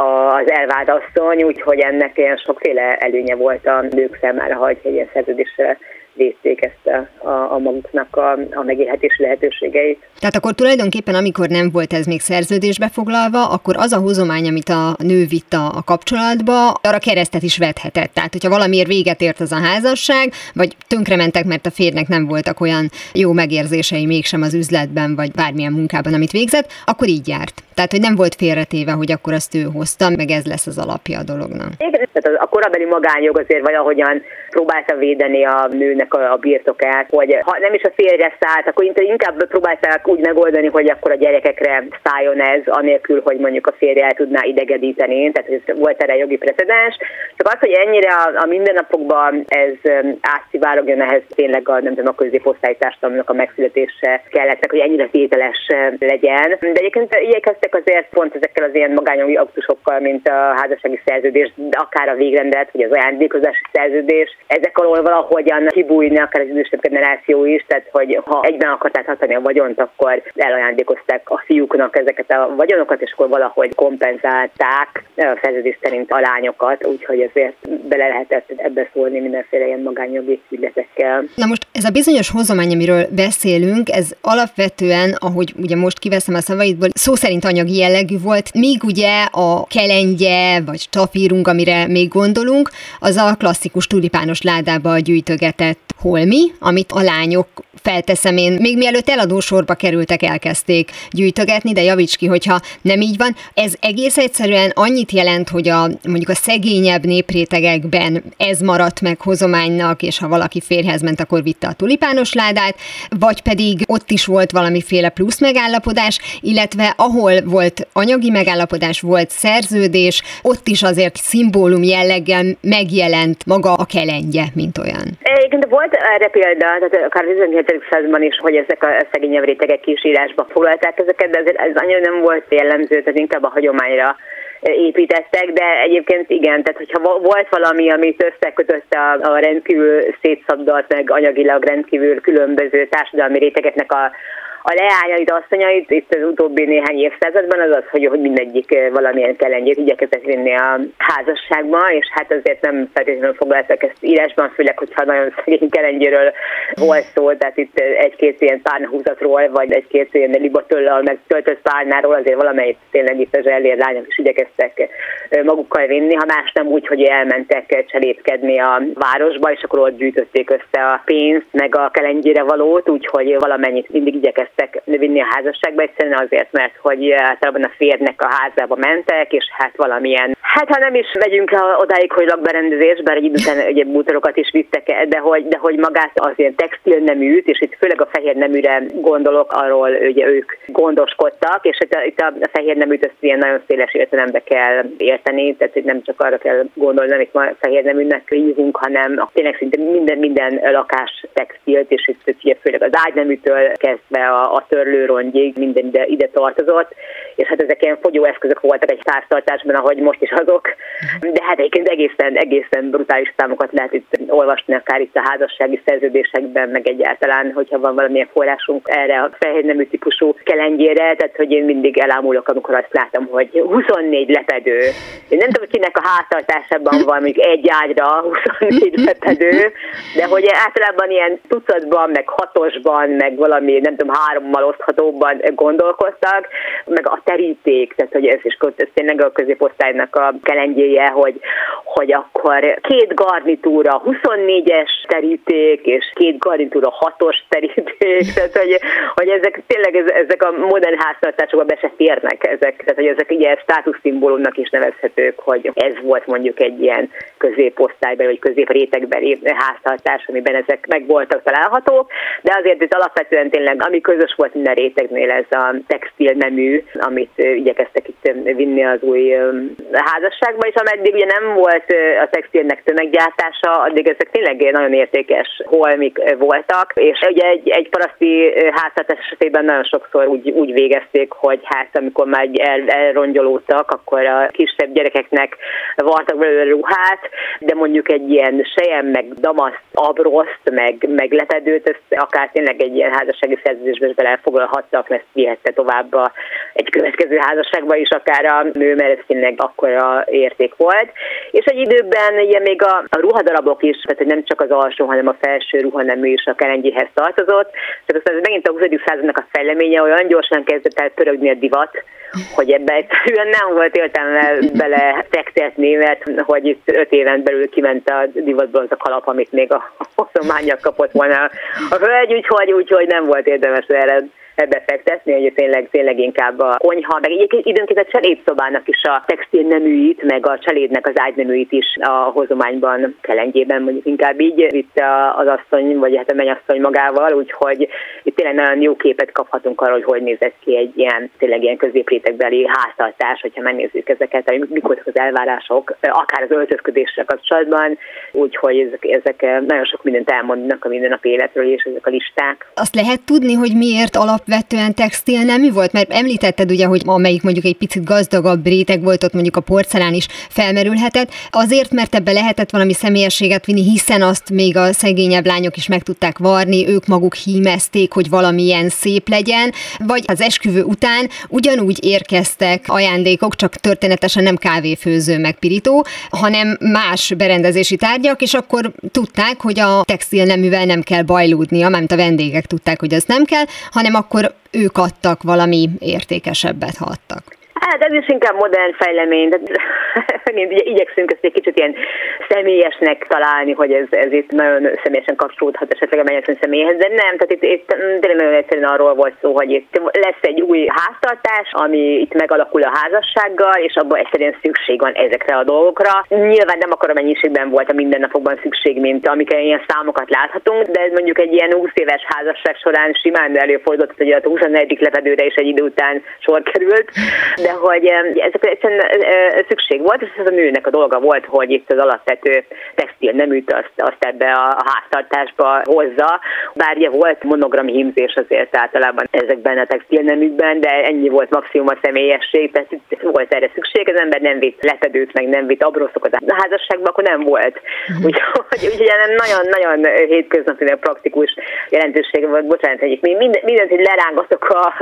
a, az elvált asszony, úgyhogy ennek ilyen sokféle előnye volt a nők számára, ha egy ilyen szerződéssel védték ezt a, a, a maguknak a, a megélhetés lehetőségeit. Tehát akkor tulajdonképpen, amikor nem volt ez még szerződésbe foglalva, akkor az a hozomány, amit a nő vitt a kapcsolatba, arra keresztet is vethetett. Tehát, hogyha valamiért véget ért az a házasság, vagy tönkrementek, mert a férjnek nem voltak olyan jó megérzései mégsem az üzletben, vagy bármilyen munkában, amit végzett, akkor így járt. Tehát, hogy nem volt félretéve, hogy akkor azt ő hozta, meg ez lesz az alapja a dolognak. Igen, tehát a korabeli magányjog azért valahogyan próbálta védeni a nőnek a birtokát, hogy ha nem is a férjre szállt, akkor inkább próbálták úgy megoldani, hogy akkor a gyerekekre szálljon ez, anélkül, hogy mondjuk a férje el tudná idegedíteni, tehát ez volt erre jogi precedens. Csak az, hogy ennyire a, a mindennapokban ez átszivárogjon, ehhez tényleg a, nem tudom, a középosztályi társadalomnak a megszületése kellett, hogy ennyire tételes legyen. De egyébként igyekeztek azért pont ezekkel az ilyen magányjogi aktusokkal, mint a házassági szerződés, de akár a végrendelet, vagy az ajándékozási szerződés, ezek alól valahogyan bújni, akár az idősebb generáció is, tehát hogy ha egyben akarták hatani a vagyont, akkor elajándékozták a fiúknak ezeket a vagyonokat, és akkor valahogy kompenzálták a szerződés szerint a lányokat, úgyhogy ezért bele lehetett ebbe szólni mindenféle ilyen magányjogi ügyletekkel. Na most ez a bizonyos hozomány, amiről beszélünk, ez alapvetően, ahogy ugye most kiveszem a szavaidból, szó szerint anyagi jellegű volt, míg ugye a kelengye, vagy tapírunk, amire még gondolunk, az a klasszikus tulipános ládába gyűjtögetett holmi, amit a lányok, felteszem én, még mielőtt eladó sorba kerültek, elkezdték gyűjtögetni, de javíts ki, hogyha nem így van. Ez egész egyszerűen annyit jelent, hogy a, mondjuk a szegényebb néprétegekben ez maradt meg hozománynak, és ha valaki férjhez ment, akkor vitte a tulipános ládát, vagy pedig ott is volt valamiféle plusz megállapodás, illetve ahol volt anyagi megállapodás, volt szerződés, ott is azért szimbólum jelleggel megjelent maga a kelengye, mint olyan. De volt erre példa, tehát akár a tizenhetedik században is, hogy ezek a szegényebb rétegek is írásba foglalták ezeket, de ez annyira nem volt jellemző, tehát inkább a hagyományra építettek, de egyébként igen, tehát hogyha volt valami, amit összekötötte a, a rendkívül szétszabdalt, meg anyagilag rendkívül különböző társadalmi rétegeknek a A leányait, asszonyait itt az utóbbi néhány évszázadban az az, hogy, hogy mindegyik valamilyen kelengyét igyekezett vinni a házasságba, és hát azért nem feltétlenül foglaltak ezt írásban, főleg, hogyha nagyon szegény kelengyéről volt szó, tehát itt egy-két ilyen párnahúzatról, vagy egy-két ilyen libatöllal meg töltött párnáról azért valamelyik tényleg itt az ellér lányok is igyekeztek magukkal vinni, ha más nem úgy, hogy elmentek cselépkedni a városba, és akkor ott gyűjtötték össze a pénzt, meg a kelengyére valót, úgyhogy valamennyit mindig igyekeztek vinni a házasságba, egyszerűen azért, mert hogy általában a férjnek a házába mentek, és hát valamilyen, hát ha nem is megyünk le odáig, hogy lakberendezés, bár egy idő után ugye bútorokat is vittek el, de hogy, de hogy magát az ilyen textil neműt, és itt főleg a fehér neműre gondolok, arról ugye ők gondoskodtak, és itt a, itt a fehér neműt ezt ilyen nagyon széles értelembe kell érteni, tehát nem csak arra kell gondolni, amit ma fehér neműnek hívunk, hanem tényleg szinte minden, minden lakás textilt, és itt ugye főleg az ágyneműtől kezdve a a törlőrongyig minden ide, ide tartozott, és hát ezek ilyen fogyóeszközök voltak egy háztartásban, ahogy most is azok, de hát egyébként egészen, egészen brutális számokat lehet itt olvasni, akár itt a házassági szerződésekben, meg egyáltalán, hogyha van valamilyen forrásunk erre a fehérnemű típusú kelengyére, tehát hogy én mindig elámulok, amikor azt látom, hogy huszonnégy lepedő. Én nem tudom, kinek a háztartásában van, mondjuk egy ágyra huszonnégy lepedő, de hogy általában ilyen tucatban, meg hatosban, meg valami, nem tudom, hárommal oszthatóban gondolkoztak, meg a teríték, tehát hogy ez is ez tényleg a középosztálynak a kelengyéje, hogy, hogy akkor két garnitúra huszonnégyes teríték, és két garnitúra hatos teríték, tehát hogy, hogy ezek tényleg ezek a modern háztartásokba be se férnek ezek, tehát hogy ezek ugye státuszszimbólumnak is nevezhetők, hogy ez volt mondjuk egy ilyen középosztálybeli, vagy középrétegbeli háztartás, amiben ezek meg voltak találhatók, de azért itt alapvetően tényleg, ami közös volt minden rétegnél ez a textil nemű, amit igyekeztek itt vinni az új házasságba, és ameddig ugye nem volt a textilnek tömeggyártása, addig ezek tényleg nagyon értékes holmik voltak, és ugye egy, egy paraszti háztartás esetében nagyon sokszor úgy, úgy végezték, hogy hát amikor már el, elrongyolódtak, akkor a kisebb gyerekeknek vartak belőle ruhát, de mondjuk egy ilyen sejem, meg damaszt, abroszt, meg, meg lepedőt, ezt akár tényleg egy ilyen házassági szerződésbe is belefoglalhattak, mert vihette tovább egy következő házasságba is akár a nő, mert ez tényleg akkora érték volt. És egy időben ugye még a, a ruhadarabok is, tehát hogy nem csak az alsó, hanem a felső ruhanemű is a kelengyéhez tartozott. Tehát aztán ez megint a huszadik századnak a fejleménye, olyan gyorsan kezdett el pörögni a divat, hogy ebbe egyszerűen nem volt értelme bele fektetni, mert hogy itt öt éven belül kiment a divatból az a kalap, amit még a hosszományjal kapott volna a hölgy, úgyhogy, úgyhogy nem volt érdemes erre ebbe fektetni, hogy tényleg, tényleg inkább a konyha, meg időnként a cselédszobának is a textil neműit, meg a cselédnek az ágyneműit is a hozományban, kelengyében, mondjuk inkább így, itt az asszony, vagy hát a mennyasszony magával, úgyhogy itt tényleg nagyon jó képet kaphatunk arról, hogy hogy nézett ki egy ilyen, tényleg ilyen középrétegbeli háztartás, hogyha megnézzük ezeket, hogy mik voltak az elvárások, akár az öltözködésre kapcsolatban, úgyhogy ezek, ezek nagyon sok mindent elmondanak a mindennapi életről, és ezek a listák. Azt lehet tudni, hogy miért alap vetően textil nemű volt? Mert említetted ugye, hogy amelyik mondjuk egy picit gazdagabb réteg volt, ott mondjuk a porcelán is felmerülhetett, azért, mert ebbe lehetett valami személyességet vinni, hiszen azt még a szegényebb lányok is meg tudták varni, ők maguk hímezték, hogy valamilyen szép legyen, vagy az esküvő után ugyanúgy érkeztek ajándékok, csak történetesen nem kávéfőző meg pirító, hanem más berendezési tárgyak, és akkor tudták, hogy a textil neművel nem kell bajlódnia, mármint a vendégek tudták, hogy ez nem kell, hanem akkor akkor ők adtak valami értékesebbet, ha adtak. Hát ez is inkább modern fejlemény, de ugye igyekszünk ezt egy kicsit ilyen személyesnek találni, hogy ez, ez itt nagyon személyesen kapcsolódhat esetleg a mennyasszony személyhez, de nem, tehát itt, itt tényleg nagyon egyszerűen arról volt szó, hogy itt lesz egy új háztartás, ami itt megalakul a házassággal, és abban egyszerűen szükség van ezekre a dolgokra. Nyilván nem akkora mennyiségben volt a mindennapokban szükség, mint amikre ilyen számokat láthatunk, de ez mondjuk egy ilyen húsz éves házasság során simán előfordult, hogy a huszonegyedik lepedőre is egy idő után sor került, de hogy ezekre egyszerűen szükség volt, és ez a nőnek a dolga volt, hogy itt az alapvető textil neműt azt, azt ebbe a háztartásba hozza. Bár ugye volt monogram hímzés azért általában ezekben a textil neműkben, de ennyi volt maximum a személyesség, tehát itt volt erre szükség, az ember nem vitt lepedőt, meg nem vitt abroszokat a házasságban, akkor nem volt. Úgyhogy ugye nagyon-nagyon hétköznapinak praktikus jelentősége volt, bocsánat, hogy mindent, hogy lerángatok a,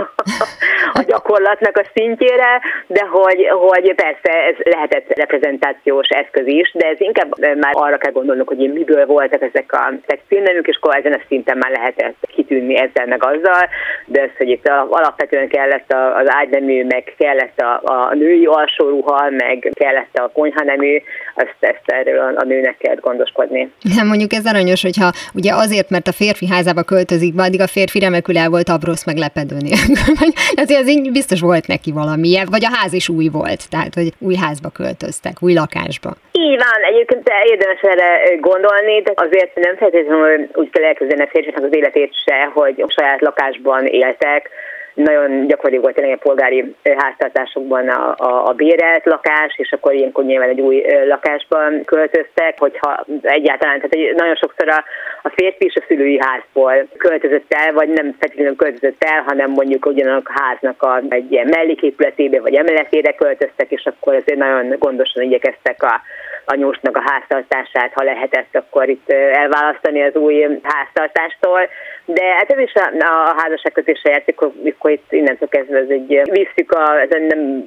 a gyakorlatnak a szintjére, de hogy, hogy persze ez lehetett reprezentációs eszköz is, de ez inkább már arra kell gondolnunk, hogy miből voltak ezek a textilneműk, és akkor ezen a szinten már lehetett kitűnni ezzel meg azzal, de ez, hogy itt alapvetően kellett az ágynemű, meg kellett a, a női alsóruha, meg kellett a konyhanemű, azt, ezt erről a, a nőnek kell gondoskodni. Nem, mondjuk ez aranyos, hogyha ugye azért, mert a férfi házába költözik, addig a férfi remekül el volt abrosz meg lepedő nélkül. Azért az így biztos volt neki valami, vagy a ház is új volt, tehát hogy új házba költöztek, új lakásba. Így van, egyébként érdemes erre gondolni, de azért nem feltétlenül úgy kell elkezdeni a férfiaknak az életét se, hogy saját lakásban éltek. Nagyon gyakori volt tényleg a polgári háztartásokban a, a, a bérelt lakás, és akkor ilyenkor nyilván egy új lakásban költöztek, hogyha egyáltalán, tehát nagyon sokszor a, a férfi is a szülői házból költözött el, vagy nem feltétlenül költözött el, hanem mondjuk ugyanannak a háznak a, egy ilyen melléképületébe, vagy emeletére költöztek, és akkor azért nagyon gondosan igyekeztek a anyósnak a háztartását, ha lehetett, akkor itt elválasztani az új háztartástól. De hát ez is a, a házasságkötésre játszik, akkor itt innentől kezdve ez egy visszük, a, ezen nem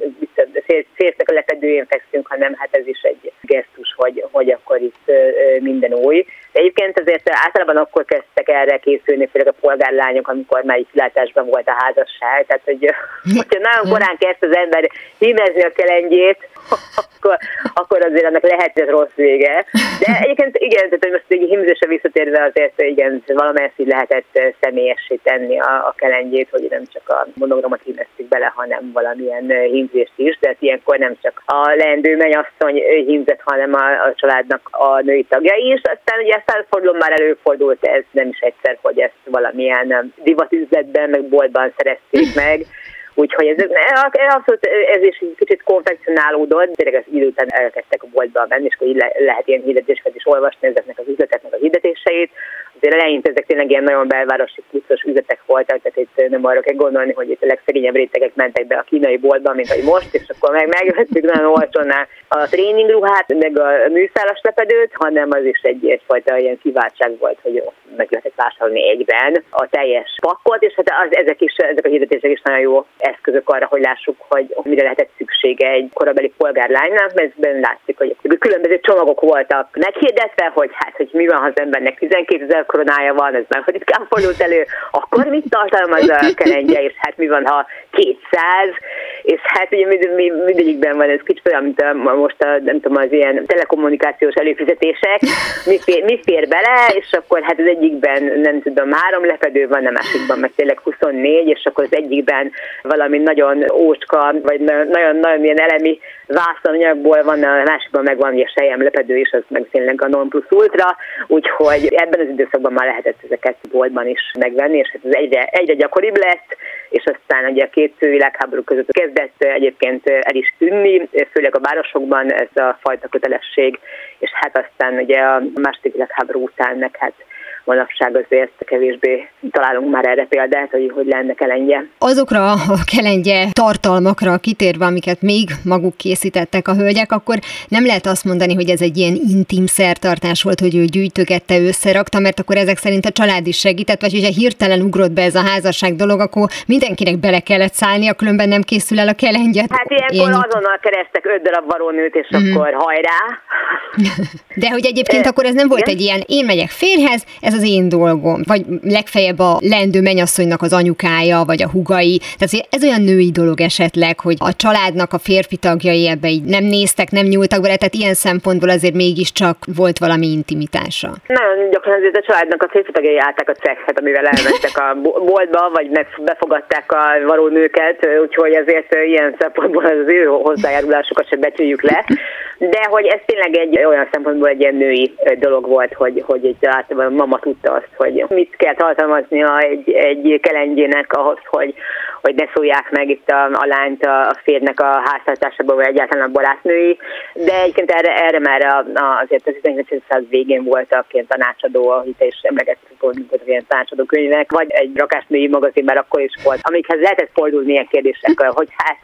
fértek a lepedőjén fekszünk, hanem hát ez is egy gesztus, hogy, hogy akkor itt minden új. De egyébként azért általában akkor kezdtek erre készülni, főleg a polgárlányok, amikor már itt kilátásban volt a házasság. Tehát, hogy hogyha nagyon korán kezd az ember hímezni a kelengyét, akkor, akkor azért annak lehet ez rossz vége. De egyébként igen, tehát hogy most így hímzésre visszatérve azért igen, valamelyest így lehetett személyessé tenni a, a kelengyét, hogy nem csak a monogramot hímeztük bele, hanem valamilyen hímzést is, de ilyenkor nem csak a leendő mennyasszony hímzett, hanem a, a családnak a női tagja is. Aztán ugye százfordulón már előfordult ez nem is egyszer, hogy ezt valamilyen divatüzletben, meg boltban szerezték meg. Úgyhogy ez, abszolút, ez is kicsit konfekcionálódott, tényleg az idő után elkezdtek a boltba menni, és akkor így le, lehet ilyen hirdetéseket is olvasni ezeknek az üzleteknek a hirdetéseit. Azért eleinte ezek tényleg ilyen nagyon belvárosi pluszos üzletek voltak, tehát itt nem arra kell gondolni, hogy itt a legszegényebb rétegek mentek be a kínai boltba, mint ahogy most, és akkor meg megvettük nagyon olcsón a tréningruhát, meg a műszálas lepedőt, hanem az is egy, egyfajta ilyen kiváltság volt, hogy jó, meg lehetett vásárolni egyben a teljes pakkot, és hát az, ezek, is, ezek a hirdetések is nagyon jó eszközök arra, hogy lássuk, hogy mire lehetett szüksége egy korabeli polgárlánynak, mert ezben látszik, hogy különböző csomagok voltak meghirdetve, hogy hát, hogy mi van, ha az embernek tizenkétezer koronája van, ez már ritkán fordult elő, akkor mit tartalmaz a kelengye, és hát mi van, ha kétszáz, és hát ugye mind, mind, mindegyikben van ez kicsit olyan, mint a, most a, nem tudom, az ilyen telekommunikációs előfizetések, mi fér, mi fér bele, és akkor hát az egyikben, nem tudom, három lepedő van, a másikban meg tényleg huszonnégy, és akkor az egyikben valami nagyon ócska, vagy nagyon-nagyon ilyen elemi vászonanyagból van, a másikban meg van a sejem lepedő, és az meg tényleg a non plus ultra, úgyhogy ebben az időszakban már lehetett ezeket boltban is megvenni, és hát ez egyre, egyre gyakoribb lett, és aztán ugye a két világháború között kezdett egyébként el is tűnni, főleg a városokban ez a fajta kötelesség, és hát aztán ugye a második világháború után meg hát manapság azért kevésbé találunk már erre példát, hogy hogy lenne kelengye. Azokra a kelengye tartalmakra kitérve, amiket még maguk készítettek a hölgyek, akkor nem lehet azt mondani, hogy ez egy ilyen intim szertartás volt, hogy ő gyűjtögette, összerakta, mert akkor ezek szerint a család is segített, vagy hogyha hirtelen ugrott be ez a házasság dolog, akkor mindenkinek bele kellett szállnia, különben nem készül el a kelengye. Hát ilyenkor Ilyen... azonnal keresztek öt darab varónőt, és mm. akkor hajrá! De hogy egyébként akkor ez nem volt egy ilyen, én megyek férjhez, ez az én dolgom, vagy legfeljebb a leendő mennyasszonynak az anyukája, vagy a hugai. Tehát ez olyan női dolog esetleg, hogy a családnak a férfi tagjai ebbe így nem néztek, nem nyúltak bele, tehát ilyen szempontból azért mégiscsak volt valami intimitása. Nagyon gyakran azért a családnak a férfi tagjai állták a cekhet, amivel elmentek a boltba, vagy befogadták a varónőket, úgyhogy azért ilyen szempontból az ő hozzájárulásukat sem becsüljük le. De hogy ez tényleg egy olyan szempontból egy ilyen női dolog volt, hogy, hogy egy általában mama tudta azt, hogy mit kell tartalmaznia egy, egy kelengyének ahhoz, hogy vagy ne szólják meg itt a, a lányt a, a férjnek a háztartásában, vagy egyáltalán a barátnői, de egyébként erre, erre már a, a, azért az tizenkilencedik század végén voltak ilyen tanácsadó, ahit is emlegettük, voltak ilyen tanácsadó könyvek, vagy egy rakásnői magazin már akkor is volt, amikhez lehetett fordulni ilyen kérdésekkel, hogy hát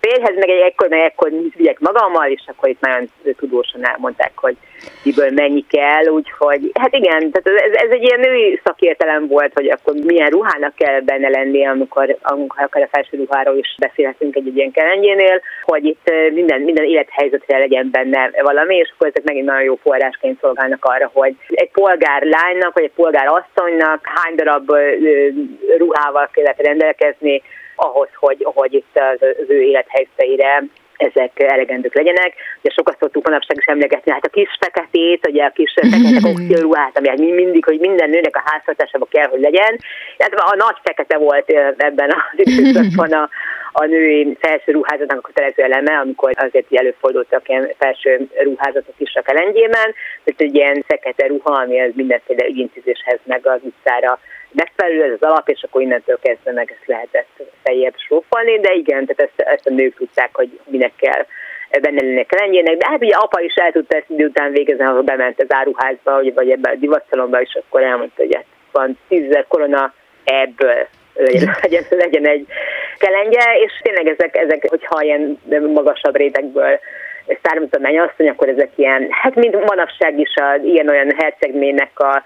férjhez meg egy ekkor, meg ekkor mit vigyek magammal, és akkor itt nagyon tudósan elmondták, hogy miből mennyi kell, úgyhogy hát igen, tehát ez, ez egy ilyen női szakértelem volt, hogy akkor milyen ruhának kell benne lennie, amikor, amikor akár a felső ruháról is beszélhetünk egy ilyen kelengyénél, hogy itt minden, minden élethelyzetre legyen benne valami, és akkor ezek megint nagyon jó forrásként szolgálnak arra, hogy egy polgár lánynak, vagy egy polgár asszonynak hány darab ruhával kellett rendelkezni, ahhoz, hogy, hogy itt az ő élethelyzeteire ezek elegendők legyenek. Ugye sokat szoktuk manapság is emlegetni, hát a kis feketét, ugye a kis fekete koktéruhát, ami hát mindig, hogy minden nőnek a háztartásában kell, hogy legyen. Hát a nagy fekete volt ebben az időszakban a, a női felső ruházatnak a kötelező eleme, amikor azért előfordultak ilyen felső ruházatok is a kelengyében, tehát egy ilyen fekete ruha, ami az mindenféle ügyintézéshez meg az utcára megfelelő, ez az alap, és akkor innentől kezdve meg ezt lehetett feljebb srófolni, de igen, tehát ezt, ezt a nők tudták, hogy minek kell benne lenni a kelengyének, de hát ugye apa is el tudta ezt idő után végezni, ha bement az áruházba, vagy ebbe a divatszalomba, és akkor elmondta, hogy van tízezer korona ebből. Legyen, legyen, legyen egy kelengye, és tényleg ezek, ezek hogyha ilyen magasabb rétegből származott a mennyasszony, akkor ezek ilyen, hát mint manapság is az ilyen-olyan hercegnének a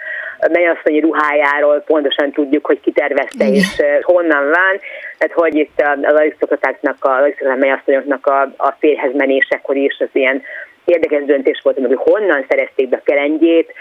mennyasszonyi ruhájáról pontosan tudjuk, hogy kitervezte és honnan van, tehát hogy itt a arisztokratáknak, a mennyasszonyoknak a, a férhez menésekor is az ilyen érdekes döntés volt, hogy honnan szerezték be a kelengyét,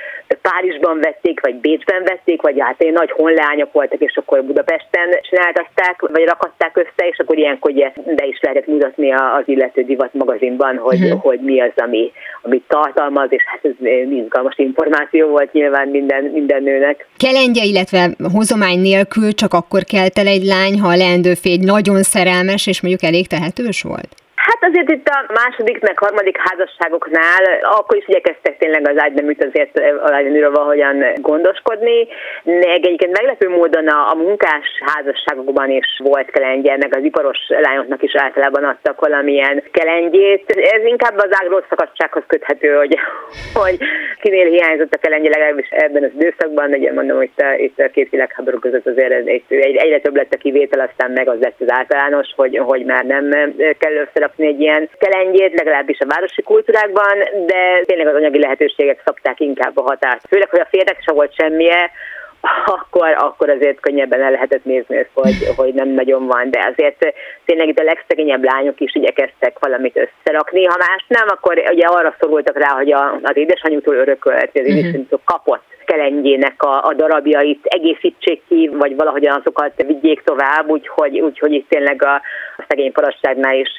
Párizsban vették, vagy Bécsben vették, vagy hát ilyen nagy honlányok voltak, és akkor Budapesten csináltatták, vagy rakadták össze, és akkor ilyenkor be is lehetett mutatni az illető divat magazinban, hogy, hmm. hogy mi az, ami, amit tartalmaz, és hát ez izgalmas információ volt nyilván minden, minden nőnek. Kelengye, illetve hozomány nélkül csak akkor kelt el egy lány, ha a leendő férj nagyon szerelmes, és mondjuk elég tehetős volt? Hát azért itt a második, meg harmadik házasságoknál akkor is igyekeztek tényleg az ágyneműt azért a lányoműről valahogyan gondoskodni, meg egyébként meglepő módon a, a munkás házasságokban is volt kelengye, meg az iparos lányoknak is általában adtak valamilyen kelengyét. Ez inkább az ágról szakadsághoz köthető, hogy, hogy kinél hiányzott a kelengye, legalábbis ebben az időszakban, ugye mondom, hogy itt a, itt a két világháború között azért egy, egyre több lett a kivétel, aztán meg az lett az általános, hogy, hogy már nem kell egy ilyen kelengyét, legalábbis a városi kultúrákban, de tényleg az anyagi lehetőségek szabták inkább a határt. Főleg, hogy a férjnek sem volt semmije, akkor, akkor azért könnyebben el lehetett nézni ezt, hogy, hogy nem nagyon van, de azért tényleg itt a legszegényebb lányok is igyekeztek valamit összerakni, ha más nem, akkor ugye arra szorultak rá, hogy a, az édesanyjútól örökölt, az édesanyjútól kapott kelengyének a, a darabjait egészítsék ki, vagy valahogyan azokat vigyék tovább, úgyhogy, úgyhogy itt tényleg a, a szegény parasságnál is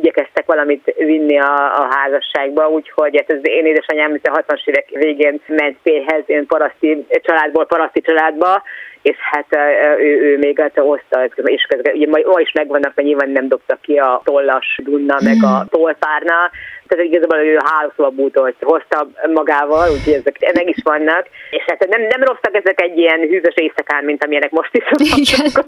igyekeztek valamit vinni a, a házasságba, úgyhogy hát az én édesanyám mint a hatvanas évek végén ment férjhez, én paraszti családból paraszti családba, és hát ő, ő még hát hozta, és ugye ma is megvannak, mert nyilván nem dobta ki a tollas dunna, meg a tollpárna, tehát igazából ő a hálószobabútort hozta magával, úgyhogy ezek meg is vannak, és hát nem, nem rosszak ezek egy ilyen hűvös éjszakán, mint amilyenek most is szoktak,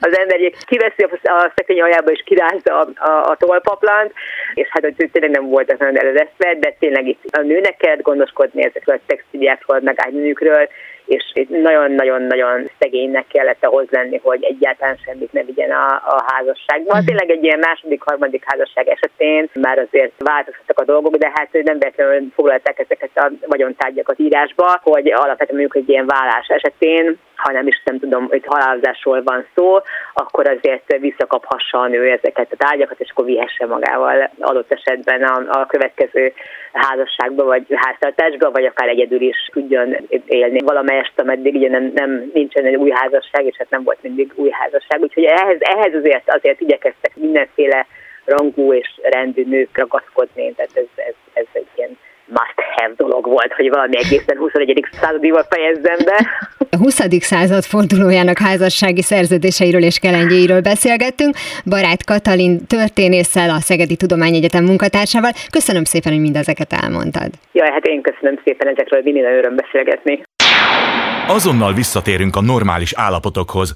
az ember kiveszi a szekrény aljába, és kirázza a, a, a tollpaplant, és hát hogy tényleg nem voltak nagyon előresztve, de tényleg itt a nőnek kellett gondoskodni ezekről a textiliákról, meg ágynőkről, és nagyon-nagyon-nagyon szegénynek kellett ahhoz lenni, hogy egyáltalán semmit ne vigyen a, a házasságban. Tényleg egy ilyen második, harmadik házasság esetén már azért változtak a dolgok, de hát nem véletlenül foglalták ezeket a vagyontárgyakat írásba, hogy alapvetően mondjuk egy ilyen vállás esetén, ha nem is nem tudom, hogy halálozásról van szó, akkor azért visszakaphassa a nő ezeket a tárgyakat, és akkor vihesse magával adott esetben a, a következő házasságba, vagy háztartásba, vagy akár egyedül is tudjon élni valamelyest, ameddig ugye nem, nem nincsen egy új házasság, és hát nem volt mindig új házasság. Úgyhogy ehhez, ehhez azért, azért igyekeztek mindenféle rangú és rendű nők ragaszkodni, tehát ez, ez, ez egy ilyen must-have dolog volt, hogy valami egészen huszonegyedik századival fejezzem be. A huszadik század fordulójának házassági szerződéseiről és kelengyéiről beszélgettünk. Baráth Katalin történésszel, a Szegedi Tudomány Egyetem munkatársával. Köszönöm szépen, hogy mindezeket elmondtad. Jaj, hát én köszönöm szépen, ezekről mindig öröm beszélgetni. Azonnal visszatérünk a normális állapotokhoz.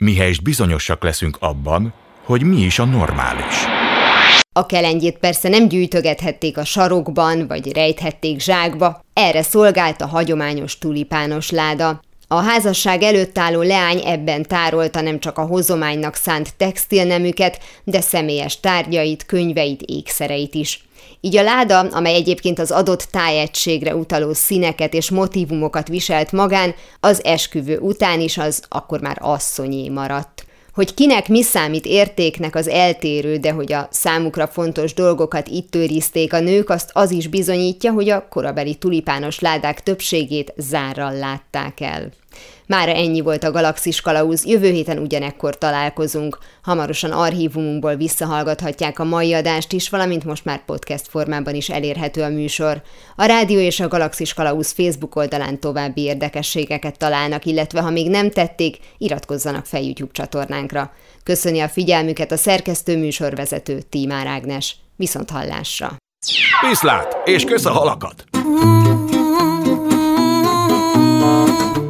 mihelyst bizonyosak leszünk abban, hogy mi is a normális. A kelengyét persze nem gyűjtögethették a sarokban, vagy rejthették zsákba, erre szolgált a hagyományos tulipános láda. A házasság előtt álló leány ebben tárolta nem csak a hozománynak szánt textilnemüket, de személyes tárgyait, könyveit, ékszereit is. Így a láda, amely egyébként az adott tájegységre utaló színeket és motívumokat viselt magán, az esküvő után is az akkor már asszonyé maradt. Hogy kinek mi számít értéknek, az eltérő, de hogy a számukra fontos dolgokat itt őrizték a nők, azt az is bizonyítja, hogy a korabeli tulipános ládák többségét zárral látták el. Mára ennyi volt a Galaxis kalauz, jövő héten ugyanekkor találkozunk. Hamarosan archívumunkból visszahallgathatják a mai adást is, valamint most már podcast formában is elérhető a műsor. A rádió és a Galaxis kalauz Facebook oldalán további érdekességeket találnak, illetve ha még nem tették, iratkozzanak fel YouTube csatornánkra. Köszöni a figyelmüket a szerkesztő műsorvezető Tímár Ágnes. Viszont hallásra! Viszlát, és kösz a halakat!